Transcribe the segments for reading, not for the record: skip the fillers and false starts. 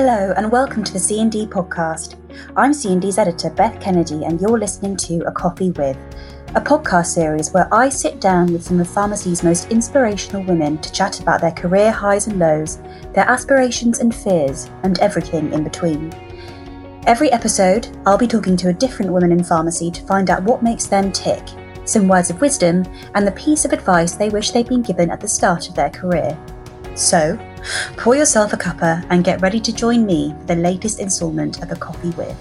Hello and welcome to the C&D podcast. I'm C&D's editor Beth Kennedy and you're listening to A Coffee With, a podcast series where I sit down with some of pharmacy's most inspirational women to chat about their career highs and lows, their aspirations and fears, and everything in between. Every episode, I'll be talking to a different woman in pharmacy to find out what makes them tick, some words of wisdom, and the piece of advice they wish they'd been given at the start of their career. So, pour yourself a cuppa and get ready to join me for the latest instalment of A Coffee With.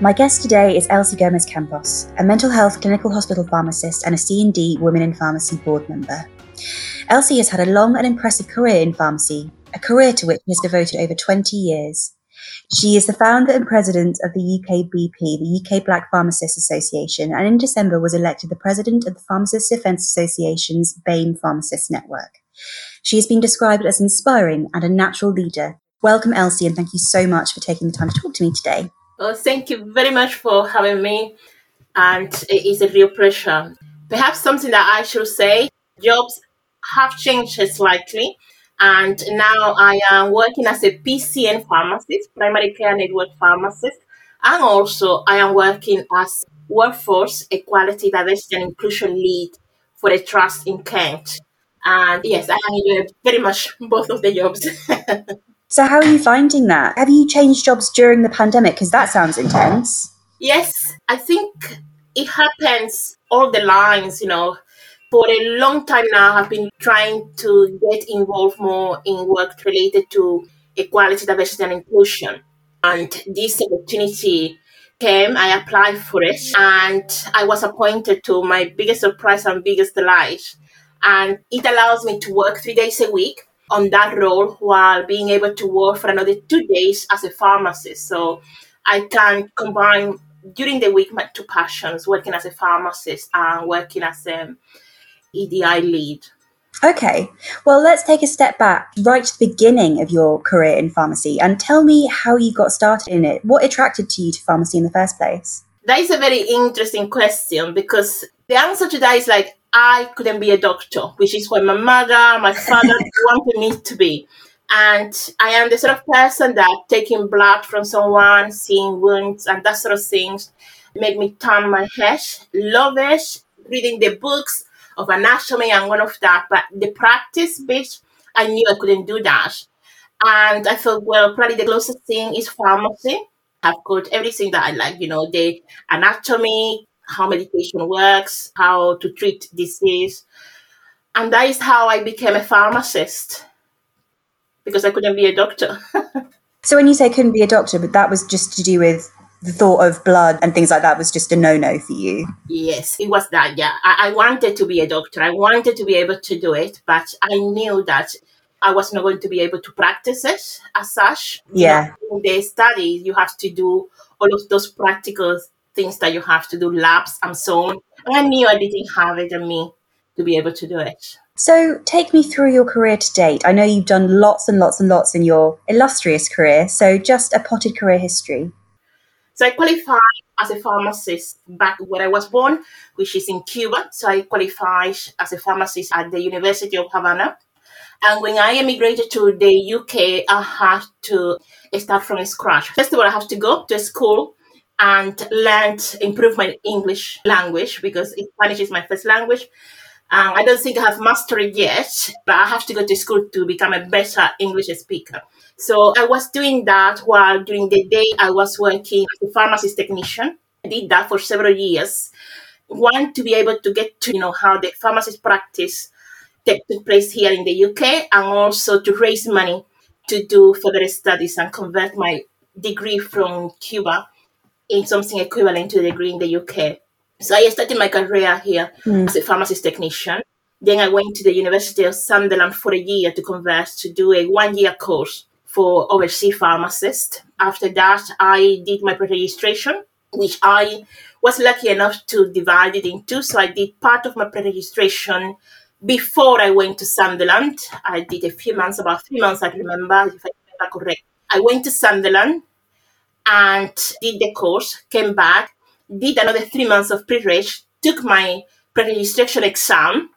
My guest today is Elsie Gomez-Campos, a mental health clinical hospital pharmacist and a C&D Women in Pharmacy board member. Elsie has had a long and impressive career in pharmacy, a career to which she has devoted over 20 years. She is the founder and president of the UKBP, the UK Black Pharmacists Association, and in December was elected the president of the Pharmacists Defence Association's BAME Pharmacist Network. She has been described as inspiring and a natural leader. Welcome, Elsie, and thank you so much for taking the time to talk to me today. Well, thank you very much for having me, and it is a real pleasure. Perhaps something that I should say, jobs have changed slightly, and now I am working as a PCN pharmacist, primary care network pharmacist, and also I am working as workforce equality, diversity and inclusion lead for a trust in Kent. And yes, I enjoy very much both of the jobs. So how are you finding that? Have you changed jobs during the pandemic? Because that sounds intense. Yes, I think it happens all the lines, you know. For a long time now, I've been trying to get involved more in work related to equality, diversity and inclusion. And this opportunity came, I applied for it, and I was appointed to my biggest surprise and biggest delight. And it allows me to work 3 days a week on that role while being able to work for another 2 days as a pharmacist. So I can combine during the week my two passions, working as a pharmacist and working as an EDI lead. Okay, well, let's take a step back right to the beginning of your career in pharmacy and tell me how you got started in it. What attracted you to pharmacy in the first place? That is a very interesting question because the answer to that is like, I couldn't be a doctor, which is what my mother, my father wanted me to be. And I am the sort of person that taking blood from someone, seeing wounds and that sort of things make me turn my head, love it, reading the books of anatomy and all of that. But the practice bit, I knew I couldn't do that. And I thought, well, probably the closest thing is pharmacy. I've got everything that I like, you know, the anatomy, how medication works, how to treat disease. And that is how I became a pharmacist, because I couldn't be a doctor. So when you say couldn't be a doctor, but that was just to do with the thought of blood and things like that was just a no-no for you? Yes, it was that, yeah. I wanted to be a doctor. I wanted to be able to do it, but I knew that I was not going to be able to practice it as such. Yeah. You know, in the study, you have to do all of those practical things that you have to do, labs and so on. And I knew I didn't have it in me to be able to do it. So take me through your career to date. I know you've done lots and lots and lots in your illustrious career. So just a potted career history. So I qualified as a pharmacist back where I was born, which is in Cuba. So I qualified as a pharmacist at the University of Havana. And when I immigrated to the UK, I had to start from scratch. First of all, I have to go to school and improve my English language because Spanish is my first language. I don't think I have mastered yet, but I have to go to school to become a better English speaker. So I was doing that while during the day I was working as a pharmacist technician. I did that for several years. One, to be able to get to, you know, how the pharmacist practice took place here in the UK, and also to raise money to do further studies and convert my degree from Cuba in something equivalent to a degree in the UK. So I started my career here as a pharmacist technician. Then I went to the University of Sunderland for a year to convert, to do a 1-year course for overseas pharmacists. After that, I did my pre-registration, which I was lucky enough to divide it in two. So I did part of my pre-registration before I went to Sunderland. I did a few months, about 3 months, I remember, if I remember correctly. I went to Sunderland and did the course, came back, did another 3 months of pre-reg, took my pre-registration exam.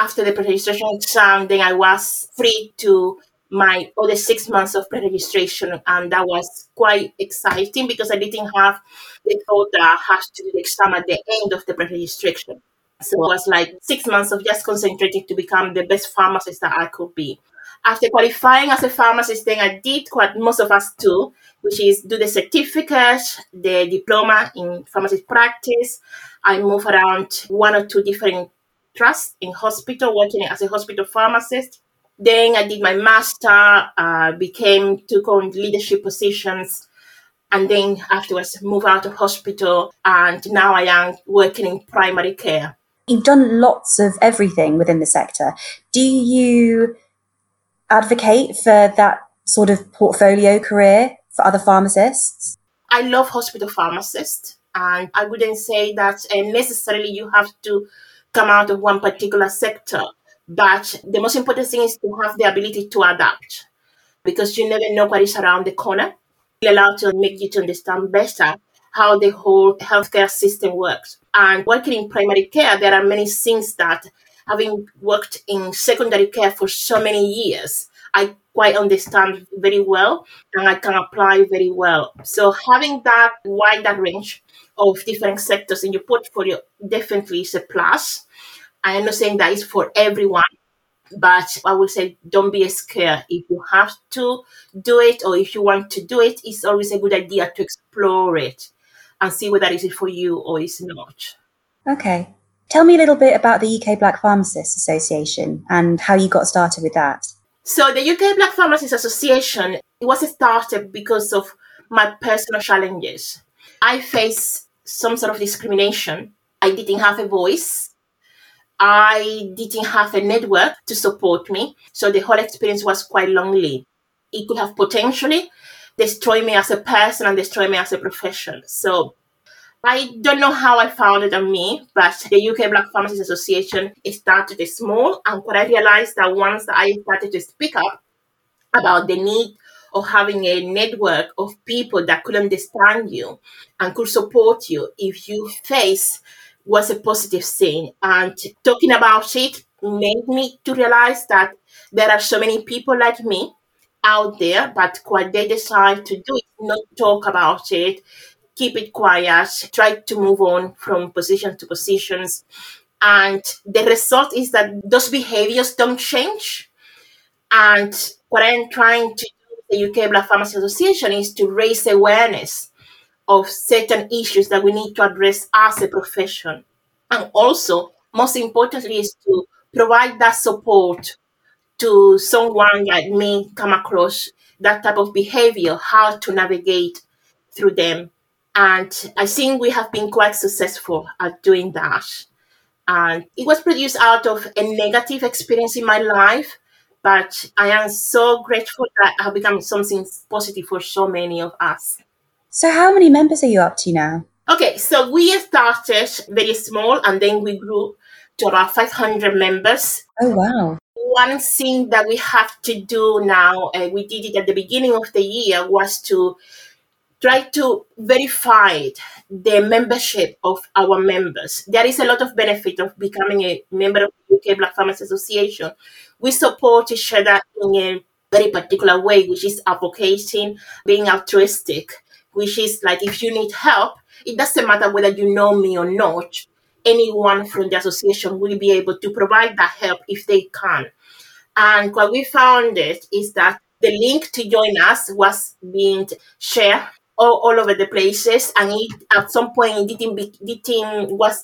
After the pre-registration exam, then I was free to my other 6 months of pre-registration, and that was quite exciting because I didn't have the thought that I had to do the exam at the end of the pre-registration. So it was like 6 months of just concentrating to become the best pharmacist that I could be. After qualifying as a pharmacist, then I did what most of us do, which is do the certificate, the diploma in pharmacist practice. I moved around one or two different trusts in hospital, working as a hospital pharmacist. Then I did my master, took on leadership positions, and then afterwards moved out of hospital, and now I am working in primary care. You've done lots of everything within the sector. Do you advocate for that sort of portfolio career for other pharmacists? I love hospital pharmacists, and I wouldn't say that necessarily you have to come out of one particular sector, but the most important thing is to have the ability to adapt, because you never know what is around the corner. It allows to make you to understand better how the whole healthcare system works. And working in primary care, there are many things that, having worked in secondary care for so many years, I quite understand very well and I can apply very well. So having that wider range of different sectors in your portfolio definitely is a plus. I am not saying that it's for everyone, but I would say don't be scared. If you have to do it or if you want to do it, it's always a good idea to explore it and see whether it's for you or it's not. Okay. Tell me a little bit about the UK Black Pharmacists Association and how you got started with that. So the UK Black Pharmacists Association, it was started because of my personal challenges. I faced some sort of discrimination. I didn't have a voice. I didn't have a network to support me. So the whole experience was quite lonely. It could have potentially destroyed me as a person and destroyed me as a profession. So I don't know how I found it on me, but the UK Black Pharmacists Association started small. And what I realized that once I started to speak up about the need of having a network of people that could understand you and could support you if you face was a positive thing. And talking about it made me to realize that there are so many people like me out there, but what they decide to do is not talk about it, keep it quiet, try to move on from position to positions. And the result is that those behaviors don't change. And what I'm trying to do with the UK Black Pharmacy Association is to raise awareness of certain issues that we need to address as a profession. And also, most importantly, is to provide that support to someone like me come across that type of behavior, how to navigate through them. And I think we have been quite successful at doing that. And it was produced out of a negative experience in my life, but I am so grateful that I have become something positive for so many of us. So how many members are you up to now? Okay, so we started very small and then we grew to about 500 members. Oh, wow. One thing that we have to do now, we did it at the beginning of the year, was to try to verify the membership of our members. There is a lot of benefit of becoming a member of the UK Black Pharmacists Association. We support each other in a very particular way, which is advocating, being altruistic, which is like if you need help, it doesn't matter whether you know me or not, anyone from the association will be able to provide that help if they can. And what we found is that the link to join us was being shared all over the places, and it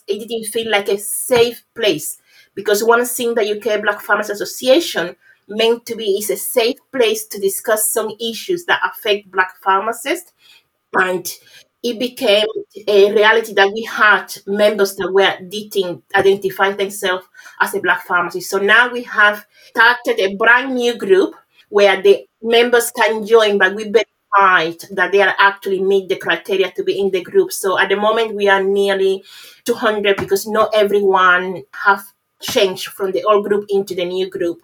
didn't feel like a safe place, because one thing the UK Black Pharmacists Association meant to be is a safe place to discuss some issues that affect Black pharmacists, and it became a reality that we had members that didn't identify themselves as a Black pharmacist. So now we have started a brand new group where the members can join, but we verified that they are actually meet the criteria to be in the group. So at the moment, we are nearly 200 because not everyone have changed from the old group into the new group.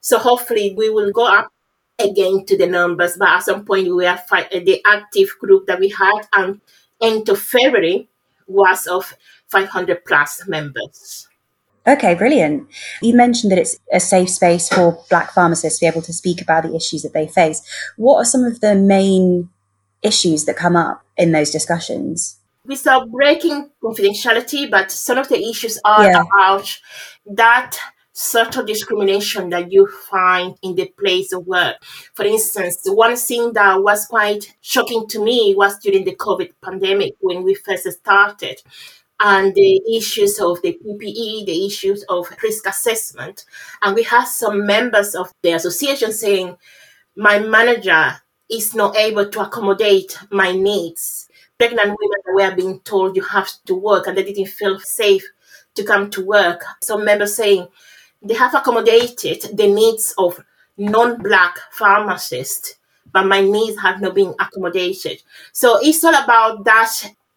So hopefully we will go up again to the numbers, but at some point we are the active group that we had, and end of February was of 500 plus members. Okay, brilliant. You mentioned that it's a safe space for Black pharmacists to be able to speak about the issues that they face. What are some of the main issues that come up in those discussions? Without breaking confidentiality, but some of the issues are about that sort of discrimination that you find in the place of work. For instance, the one thing that was quite shocking to me was during the COVID pandemic when we first started, and the issues of the PPE, the issues of risk assessment. And we had some members of the association saying, my manager is not able to accommodate my needs. Pregnant women were being told you have to work, and they didn't feel safe to come to work. Some members saying, they have accommodated the needs of non-Black pharmacists, but my needs have not been accommodated. So it's all about that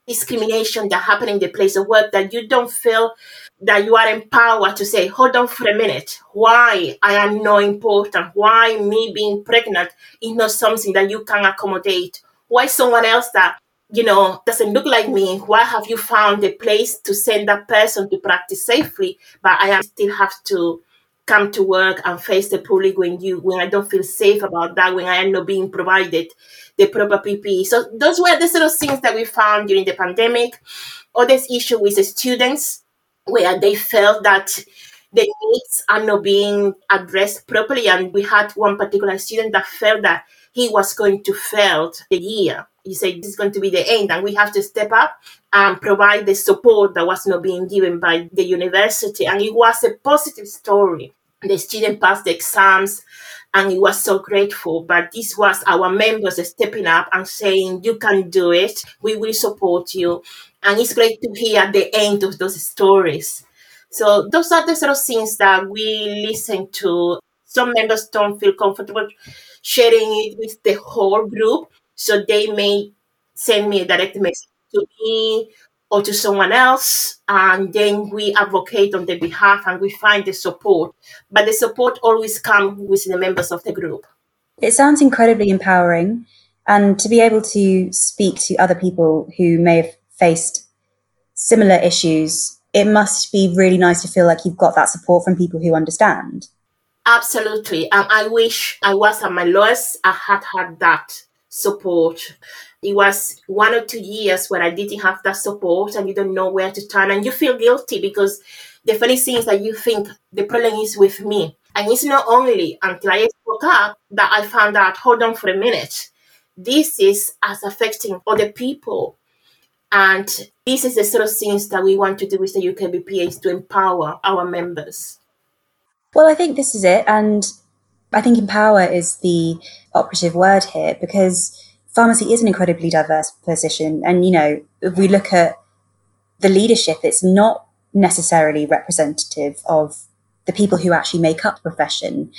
discrimination that happens in the place of work, that you don't feel that you are empowered to say, hold on for a minute, why I am not important, why me being pregnant is not something that you can accommodate, why someone else that, you know, doesn't look like me, why have you found a place to send that person to practice safely, but I still have to come to work and face the public when I don't feel safe about that, when I am not being provided the proper PPE. So those were the sort of things that we found during the pandemic. Or this issue with the students, where they felt that the needs are not being addressed properly. And we had one particular student that felt that he was going to fail the year. He said, this is going to be the end, and we have to step up and provide the support that was not being given by the university. And it was a positive story. The student passed the exams, and he was so grateful. But this was our members stepping up and saying, you can do it. We will support you. And it's great to hear at the end of those stories. So those are the sort of things that we listen to. Some members don't feel comfortable sharing it with the whole group, so they may send me a direct message to me or to someone else, and then we advocate on their behalf and we find the support. But the support always comes with the members of the group. It sounds incredibly empowering, and to be able to speak to other people who may have faced similar issues, it must be really nice to feel like you've got that support from people who understand. Absolutely. And I wish I was at my lowest, I had had that support. It was 1 or 2 years where I didn't have that support, and you don't know where to turn, and you feel guilty because the funny thing is that you think the problem is with me. And it's not only until I woke up that I found out, hold on for a minute, this is as affecting other people. And this is the sort of things that we want to do with the UKBPA, is to empower our members. Well, I think this is it. And I think empower is the operative word here, because pharmacy is an incredibly diverse position. And, you know, if we look at the leadership, it's not necessarily representative of the people who actually make up the profession.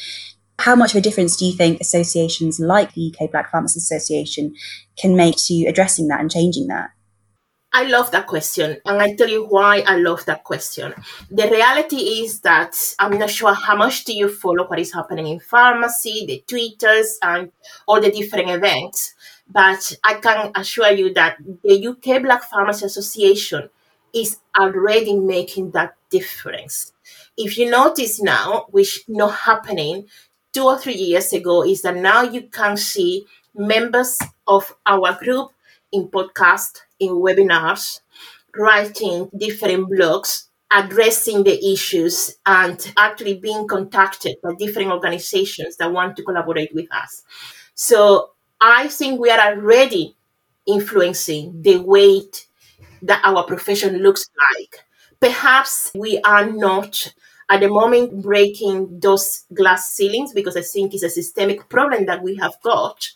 How much of a difference do you think associations like the UK Black Pharmacists Association can make to addressing that and changing that? I love that question, and I tell you why I love that question. The reality is that I'm not sure how much do you follow what is happening in pharmacy, the Twitters and all the different events, but I can assure you that the UK Black Pharmacists Association is already making that difference. If you notice now, which not happening 2 or 3 years ago, is that now you can see members of our group in podcasts, in webinars, writing different blogs, addressing the issues, and actually being contacted by different organizations that want to collaborate with us. So I think we are already influencing the way that our profession looks like. Perhaps we are not at the moment breaking those glass ceilings, because I think it's a systemic problem that we have got.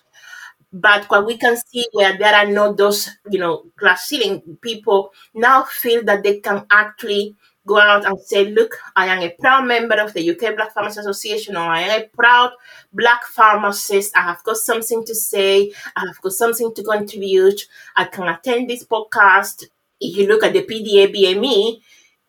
But what we can see where there are not those, you know, glass ceiling, people now feel that they can actually go out and say, look, I am a proud member of the UK Black Pharmacists Association, or I am a proud Black pharmacist. I have got something to say. I have got something to contribute. I can attend this podcast. If you look at the PDA-BME,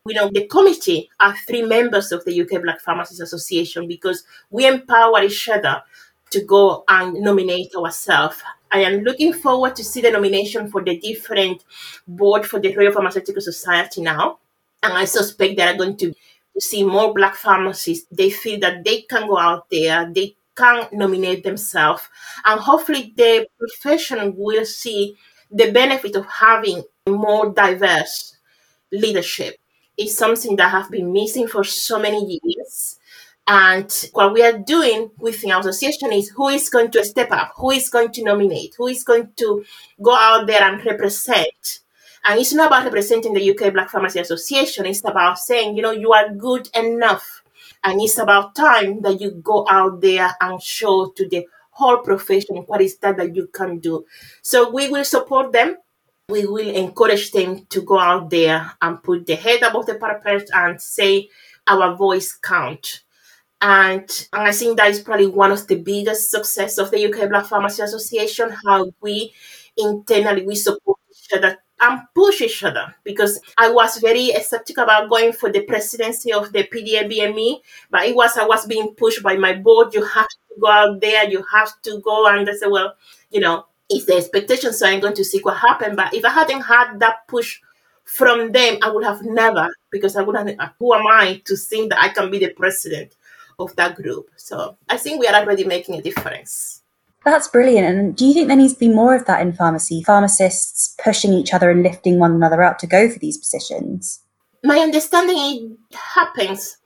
you know, the committee are 3 members of the UK Black Pharmacists Association, because we empower each other to go and nominate ourselves. I am looking forward to see the nomination for the different board for the Royal Pharmaceutical Society now. And I suspect there are going to to see more Black pharmacists. They feel that they can go out there, they can nominate themselves, and hopefully the profession will see the benefit of having more diverse leadership. It's something that has been missing for so many years. And what we are doing within our association is who is going to step up, who is going to nominate, who is going to go out there and represent. And it's not about representing the UK Black Pharmacists Association. It's about saying, you are good enough. And it's about time that you go out there and show to the whole profession what is that you can do. So we will support them. We will encourage them to go out there and put the head above the parapet and say our voice counts. And I think that is probably one of the biggest success of the UK Black Pharmacists Association, how we internally, we support each other and push each other. Because I was very skeptical about going for the presidency of the PDA-BME, but I was being pushed by my board. You have to go out there, you have to go. And they said, well, it's the expectation, so I'm going to see what happened. But if I hadn't had that push from them, I would have never, because I wouldn't, who am I to think that I can be the president of that group? So I think we are already making a difference. That's brilliant. And do you think there needs to be more of that in pharmacy? Pharmacists pushing each other and lifting one another up to go for these positions? My understanding, it happens.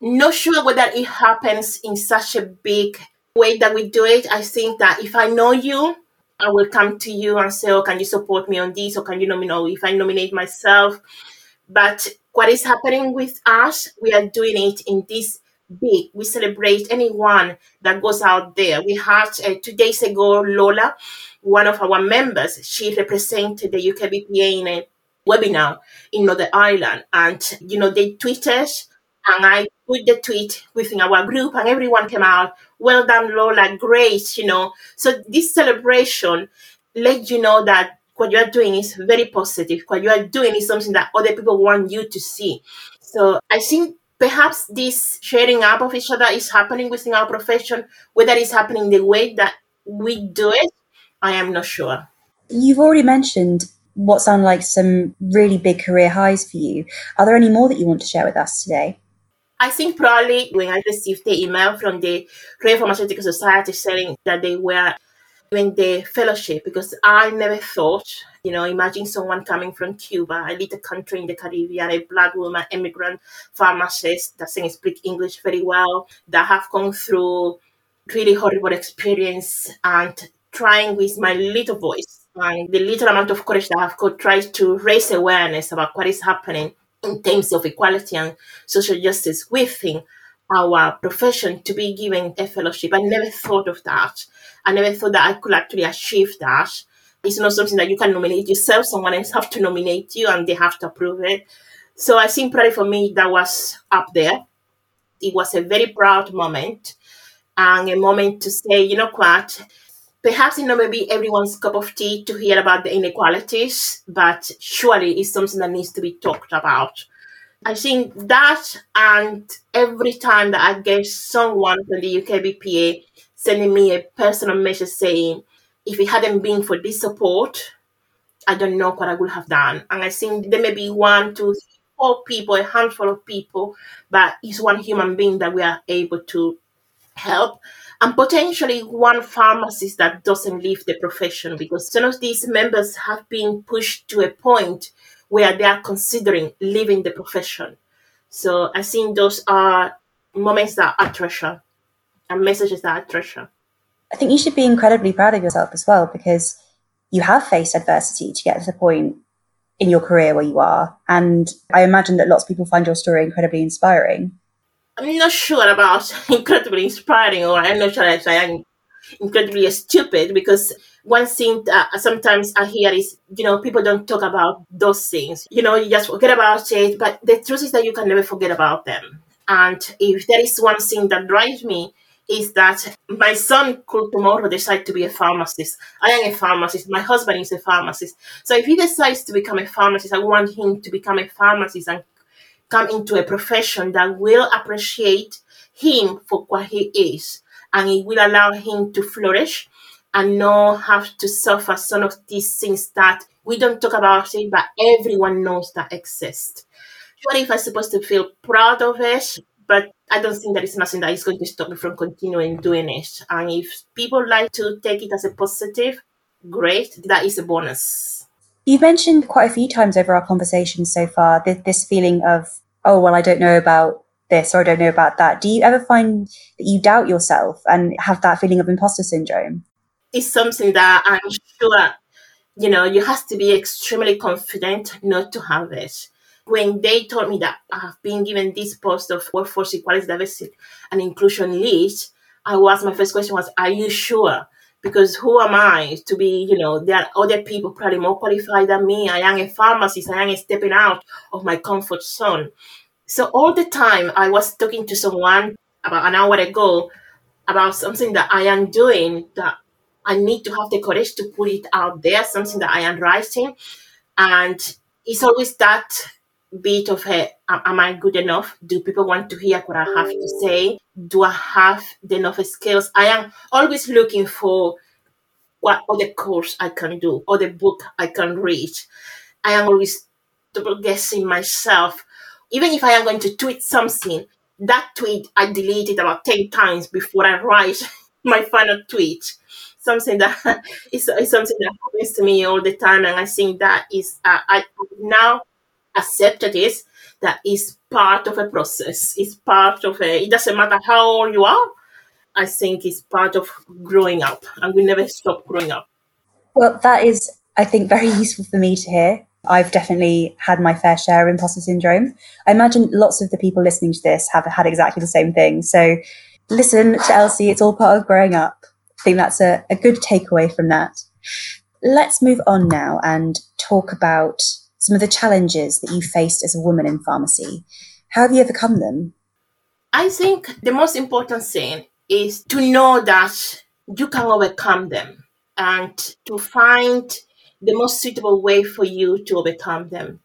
Not sure whether it happens in such a big way that we do it. I think that if I know you, I will come to you and say, oh, can you support me on this? Or can you nominate if I nominate myself? But what is happening with us, we are doing it in this big. We celebrate anyone that goes out there. We had 2 days ago, Lola, one of our members, she represented the UK BPA in a webinar in Northern Ireland. And, they tweeted, and I put the tweet within our group, and everyone came out, well done, Lola, great, So this celebration let you know that what you are doing is very positive. What you are doing is something that other people want you to see. So I think perhaps this sharing up of each other is happening within our profession. Whether it's happening the way that we do it, I am not sure. You've already mentioned what sound like some really big career highs for you. Are there any more that you want to share with us today? I think probably when I received the email from the Royal Pharmaceutical Society saying that they were doing the fellowship, because I never thought, imagine someone coming from Cuba, a little country in the Caribbean, a Black woman, immigrant pharmacist that doesn't speak English very well, that have gone through really horrible experience, and trying with my little voice and the little amount of courage that I have got, tries to raise awareness about what is happening in terms of equality and social justice within our profession, to be given a fellowship. I never thought of that. I never thought that I could actually achieve that. It's not something that you can nominate yourself. Someone else have to nominate you and they have to approve it. So I think probably for me, that was up there. It was a very proud moment, and a moment to say, what, perhaps it not maybe everyone's cup of tea to hear about the inequalities, but surely it's something that needs to be talked about. I think that, and every time that I get someone from the UK BPA sending me a personal message saying, if it hadn't been for this support, I don't know what I would have done. And I think there may be 1, 2, 3, 4 people, a handful of people, but it's one human being that we are able to help. And potentially one pharmacist that doesn't leave the profession, because some of these members have been pushed to a point where they are considering leaving the profession. So I think those are moments that I treasure, and messages that I treasure. I think you should be incredibly proud of yourself as well, because you have faced adversity to get to the point in your career where you are. And I imagine that lots of people find your story incredibly inspiring. I'm not sure about incredibly inspiring, or I'm not sure if I am incredibly stupid, because one thing that sometimes I hear is, people don't talk about those things. You just forget about it. But the truth is that you can never forget about them. And if there is one thing that drives me, is that my son could tomorrow decide to be a pharmacist. I am a pharmacist. My husband is a pharmacist. So if he decides to become a pharmacist, I want him to become a pharmacist and come into a profession that will appreciate him for what he is, and it will allow him to flourish and not have to suffer some of these things that we don't talk about it, but everyone knows that exist. if I'm supposed to feel proud of it, but I don't think there is nothing that is going to stop me from continuing doing it. And if people like to take it as a positive, great, that is a bonus. You've mentioned quite a few times over our conversation so far this feeling of, oh, well, I don't know about this or I don't know about that. Do you ever find that you doubt yourself and have that feeling of imposter syndrome? It's something that I'm sure, you know, you have to be extremely confident not to have it. When they told me that I've been given this post of workforce equality, diversity and inclusion lead, my first question was, are you sure? Because who am I to be, you know, there are other people probably more qualified than me. I am a pharmacist. I am stepping out of my comfort zone. So all the time I was talking to someone about an hour ago about something that I am doing that I need to have the courage to put it out there, something that I am writing. And it's always that bit of, hey, am I good enough? Do people want to hear what I have to say? Do I have enough skills? I am always looking for what other course I can do or the book I can read. I am always double guessing myself. Even if I am going to tweet something, that tweet I deleted about 10 times before I write my final tweet. Something that is something that happens to me all the time. And I think that is, I now accepted it, that is part of a process. It's part of it doesn't matter how old you are. I think it's part of growing up, and we never stop growing up. Well, that is, I think, very useful for me to hear. I've definitely had my fair share of imposter syndrome. I imagine lots of the people listening to this have had exactly the same thing. So listen to Elsie, it's all part of growing up. I think that's a good takeaway from that. Let's move on now and talk about some of the challenges that you faced as a woman in pharmacy. How have you overcome them? I think the most important thing is to know that you can overcome them and to find the most suitable way for you to overcome them.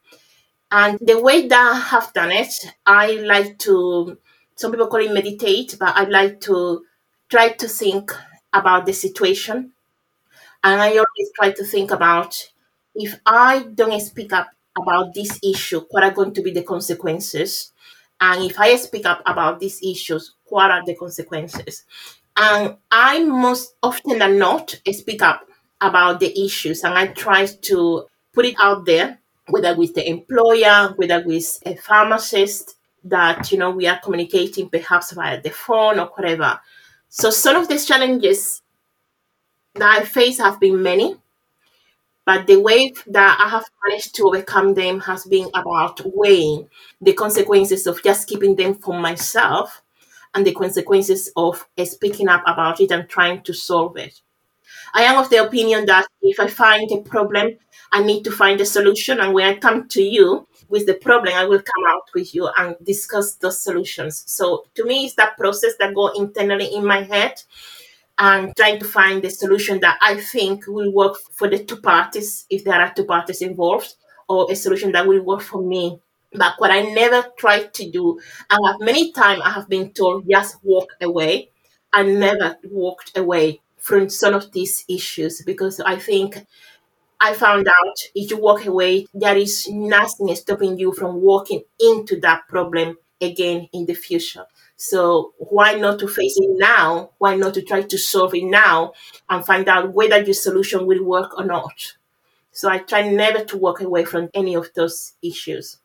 And the way that I have done it, I like to, some people call it meditate, but I like to try to think about the situation. And I always try to think about, if I don't speak up about this issue, what are going to be the consequences? And if I speak up about these issues, what are the consequences? And I most often than not speak up about the issues. And I try to put it out there, whether with the employer, whether with a pharmacist that, you know, we are communicating perhaps via the phone or whatever. So some of the challenges that I face have been many. But the way that I have managed to overcome them has been about weighing the consequences of just keeping them for myself and the consequences of speaking up about it and trying to solve it. I am of the opinion that if I find a problem, I need to find a solution. And when I come to you with the problem, I will come out with you and discuss those solutions. So to me, it's that process that goes internally in my head, and trying to find the solution that I think will work for the two parties, if there are two parties involved, or a solution that will work for me. But what I never tried to do, and many times I have been told, just walk away. I never walked away from some of these issues, because I think I found out if you walk away, there is nothing stopping you from walking into that problem again in the future. So why not to face it now? Why not to try to solve it now and find out whether your solution will work or not? So I try never to walk away from any of those issues.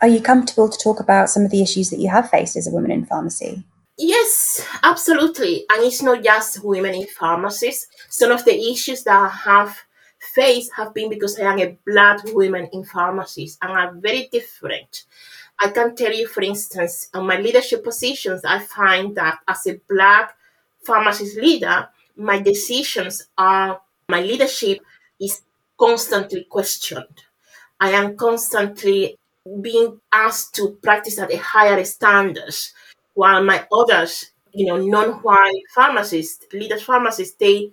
Are you comfortable to talk about some of the issues that you have faced as a woman in pharmacy? Yes, absolutely. And it's not just women in pharmacies. Some of the issues that I have faced have been because I am a Black woman in pharmacies and are very different. I can tell you, for instance, on my leadership positions, I find that as a Black pharmacist leader, my decisions are, my leadership is constantly questioned. I am constantly being asked to practice at a higher standard, while my others, you know, non-white pharmacists, leaders pharmacists, the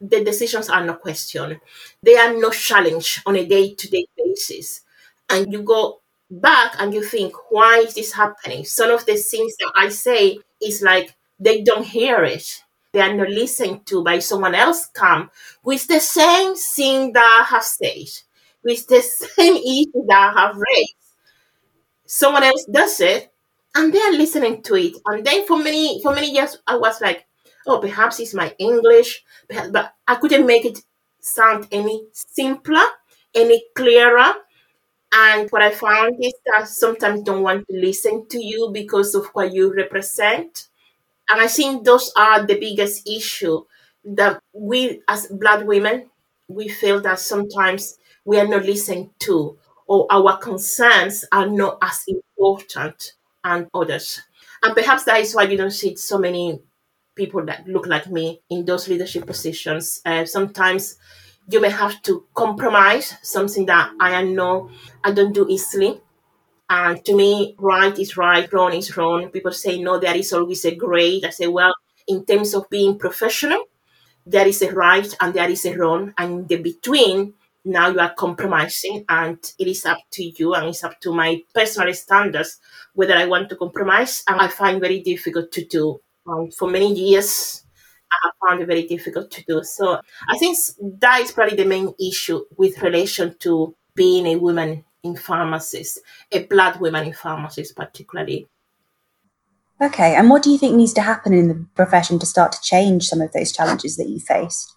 decisions are not questioned. They are not challenged on a day-to-day basis. And you go back and you think, why is this happening? Some of the things that I say is like, they don't hear it. They are not listened to by someone else come with the same thing that I have said, with the same issue that I have raised. someone else does it, and they're listening to it. And then for many years, I was like, oh, perhaps it's my English, but I couldn't make it sound any simpler, any clearer. And what I found is that sometimes don't want to listen to you because of what you represent. And I think those are the biggest issue, that we as Black women, we feel that sometimes we are not listened to, or our concerns are not as important as others. And perhaps that is why you don't see so many people that look like me in those leadership positions. Sometimes you may have to compromise something that I know I don't do easily. And to me, right is right, wrong is wrong. People say, no, there is always a grade. I say, well, in terms of being professional, there is a right and there is a wrong. And in the between, now you are compromising, and it is up to you, and it's up to my personal standards whether I want to compromise. And I find it very difficult to do. For many years, I found it very difficult to do. So I think that is probably the main issue with relation to being a woman in pharmacies, a Black woman in pharmacies particularly. Okay, and what do you think needs to happen in the profession to start to change some of those challenges that you faced?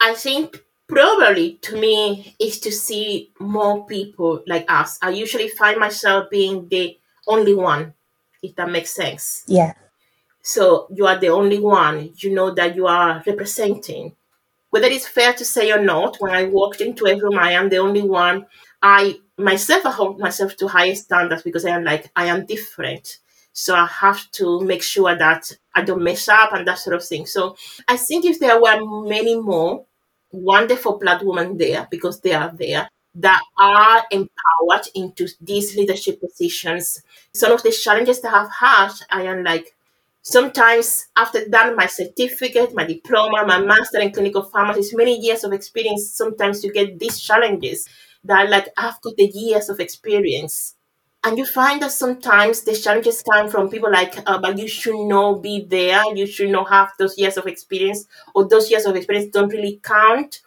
I think probably, to me, is to see more people like us. I usually find myself being the only one, if that makes sense. Yeah. So you are the only one, you know, that you are representing. Whether it's fair to say or not, when I walked into a room, I am the only one. I hold myself to higher standards because I am different. So I have to make sure that I don't mess up and that sort of thing. So I think if there were many more wonderful Black women there, because they are there, that are empowered into these leadership positions. Some of the challenges that I've had, sometimes after that, my certificate, my diploma, my master in clinical pharmacy, many years of experience, sometimes you get these challenges that after the years of experience. And you find that sometimes the challenges come from people but you should not be there. You should not have those years of experience, or those years of experience don't really count.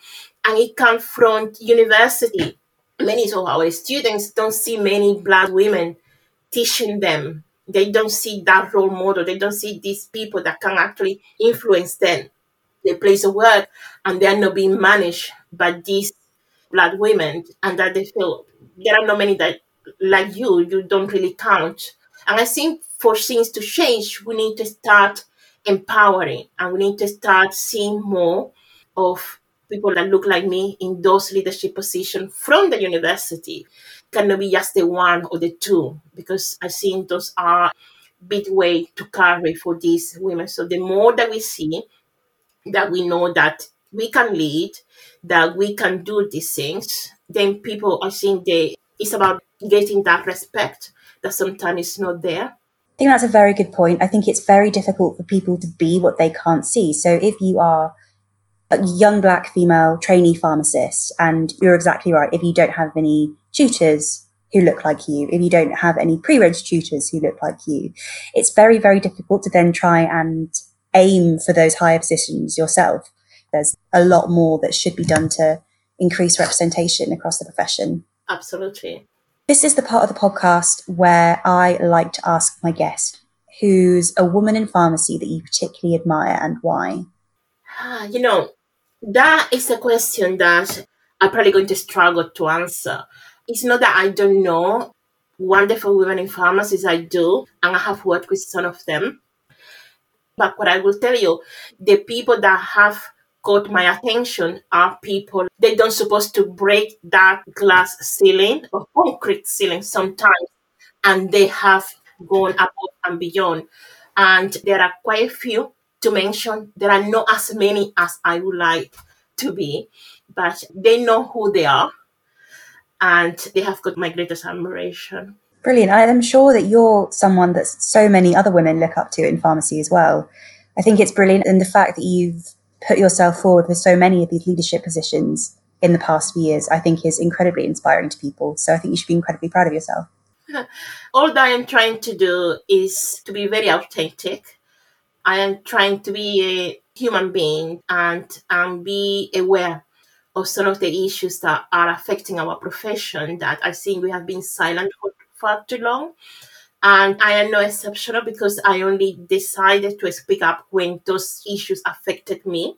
And it comes from university. Many of our students don't see many Black women teaching them. They don't see that role model. They don't see these people that can actually influence them. They place a work and they are not being managed by these Black women, and that they feel there are not many that like you don't really count. And I think for things to change, we need to start empowering, and we need to start seeing more of people that look like me in those leadership positions from the university. Cannot be just the one or the two, because I think those are big way to carry for these women. So the more that we see, that we know that we can lead, that we can do these things, then people, I think it's about getting that respect that sometimes is not there. I think that's a very good point. I think it's very difficult for people to be what they can't see. So if you are a young Black female trainee pharmacist, and you're exactly right, if you don't have any tutors who look like you, if you don't have any pre-reg tutors who look like you, it's very, very difficult to then try and aim for those higher positions yourself. There's a lot more that should be done to increase representation across the profession. Absolutely. This is the part of the podcast where I like to ask my guest, who's a woman in pharmacy that you particularly admire and why? You know, that is a question that I'm probably going to struggle to answer. It's not that I don't know wonderful women in pharmacies, I do, and I have worked with some of them. But what I will tell you, the people that have caught my attention are people, they don't supposed to break that glass ceiling or concrete ceiling sometimes, and they have gone above and beyond. And there are quite a few to mention. There are not as many as I would like to be, but they know who they are, and they have got my greatest admiration. Brilliant. I'm sure that you're someone that so many other women look up to in pharmacy as well. I think it's brilliant, and the fact that you've put yourself forward for so many of these leadership positions in the past few years, I think is incredibly inspiring to people. So I think you should be incredibly proud of yourself. All that I am trying to do is to be very authentic. I am trying to be a human being and be aware of some of the issues that are affecting our profession that I think we have been silent far too long. And I am no exception because I only decided to speak up when those issues affected me.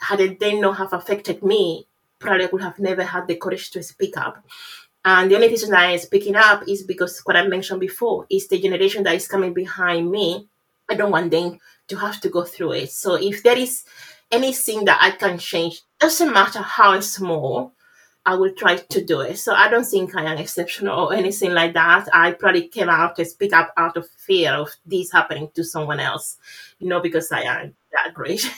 Had they not have affected me, probably I would have never had the courage to speak up. And the only reason that I am speaking up is because what I mentioned before is the generation that is coming behind me. I don't want them to have to go through it. So if there is anything that I can change, doesn't matter how small, I will try to do it. So I don't think I am exceptional or anything like that. I probably came out to speak up out of fear of this happening to someone else, not because I am that great.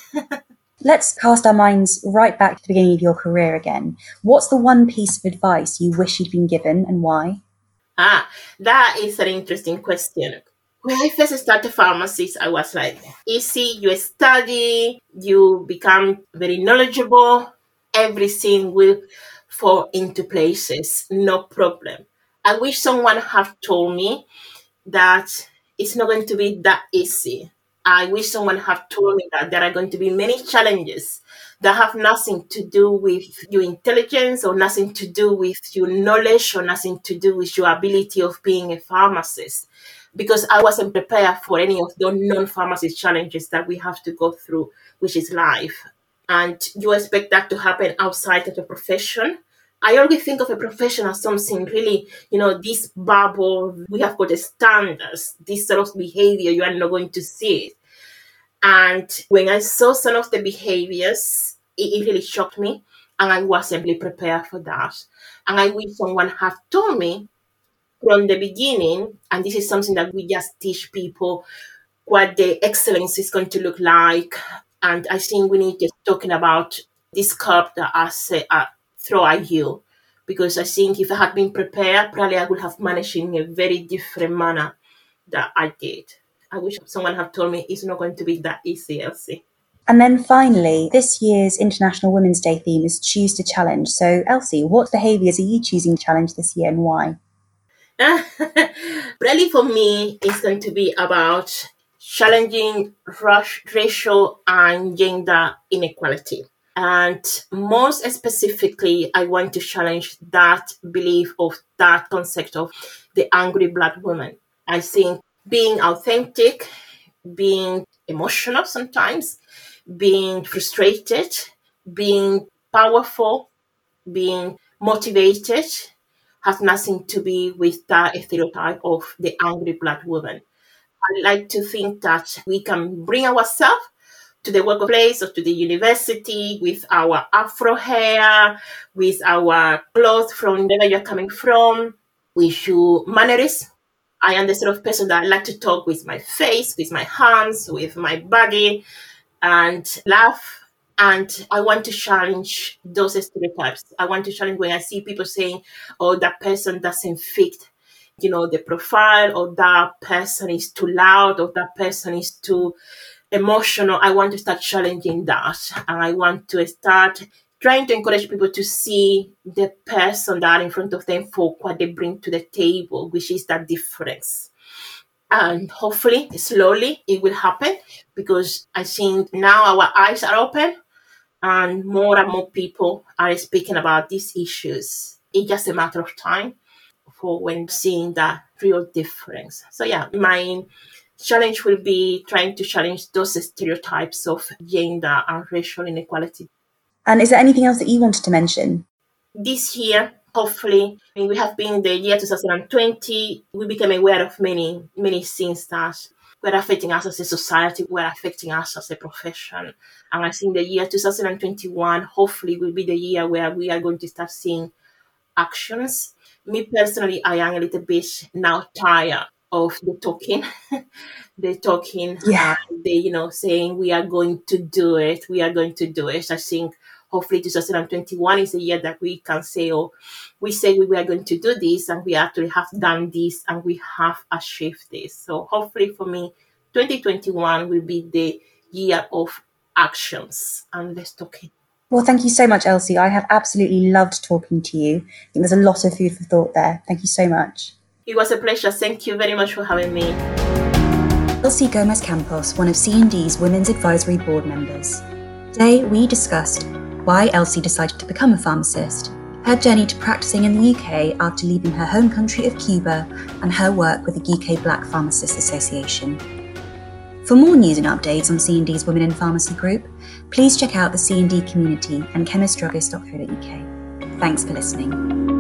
Let's cast our minds right back to the beginning of your career again. What's the one piece of advice you wish you'd been given and why? That is an interesting question. When I first started pharmacies, I was like, easy, you study, you become very knowledgeable, everything will fall into places, no problem. I wish someone had told me that it's not going to be that easy. I wish someone had told me that there are going to be many challenges that have nothing to do with your intelligence or nothing to do with your knowledge or nothing to do with your ability of being a pharmacist, because I wasn't prepared for any of the non-pharmacist challenges that we have to go through, which is life. And you expect that to happen outside of the profession. I always think of a profession as something really, this bubble, we have got the standards, this sort of behavior, you are not going to see it. And when I saw some of the behaviors, it really shocked me. And I wasn't really prepared for that. And I wish someone had told me from the beginning, and this is something that we just teach people, what the excellence is going to look like. And I think we need to talking about this curve that I throw at you, because I think if I had been prepared, probably I would have managed in a very different manner that I did. I wish someone had told me it's not going to be that easy, Elsie. And then finally, this year's International Women's Day theme is Choose to Challenge. So, Elsie, what behaviours are you choosing to challenge this year and why? Really, for me, it's going to be about challenging racial and gender inequality. And most specifically, I want to challenge that belief of that concept of the angry Black woman. I think being authentic, being emotional sometimes, being frustrated, being powerful, being motivated has nothing to be with that stereotype of the angry Black woman. I like to think that we can bring ourselves to the workplace or to the university with our afro hair, with our clothes from wherever you're coming from, with your manners. I am the sort of person that I like to talk with my face, with my hands, with my body, and laugh. And I want to challenge those stereotypes. I want to challenge when I see people saying, oh, that person doesn't fit the profile, or that person is too loud, or that person is too emotional. I want to start challenging that. And I want to start trying to encourage people to see the person that are in front of them for what they bring to the table, which is that difference. And hopefully, slowly, it will happen, because I think now our eyes are open and more people are speaking about these issues. It's just a matter of time for when seeing that real difference. So yeah, my challenge will be trying to challenge those stereotypes of gender and racial inequality. And is there anything else that you wanted to mention? This year, hopefully, we have been the year 2020, we became aware of many, many things that were affecting us as a society, were affecting us as a profession. And I think the year 2021, hopefully, will be the year where we are going to start seeing actions. Me personally, I am a little bit now tired of the talking. Yeah. Saying we are going to do it. I think hopefully 2021 is a year that we can say, oh, we say we were going to do this and we actually have done this and we have achieved this. So hopefully for me, 2021 will be the year of actions and less talking. Well, thank you so much, Elsie. I have absolutely loved talking to you. I think there's a lot of food for thought there. Thank you so much. It was a pleasure. Thank you very much for having me. Elsie Gomez-Campos, one of C&D's Women's Advisory Board members. Today, we discussed why Elsie decided to become a pharmacist, her journey to practicing in the UK after leaving her home country of Cuba, and her work with the UK Black Pharmacists Association. For more news and updates on C&D's Women in Pharmacy group, please check out the C&D community and chemistdruggist.co.uk. Thanks for listening.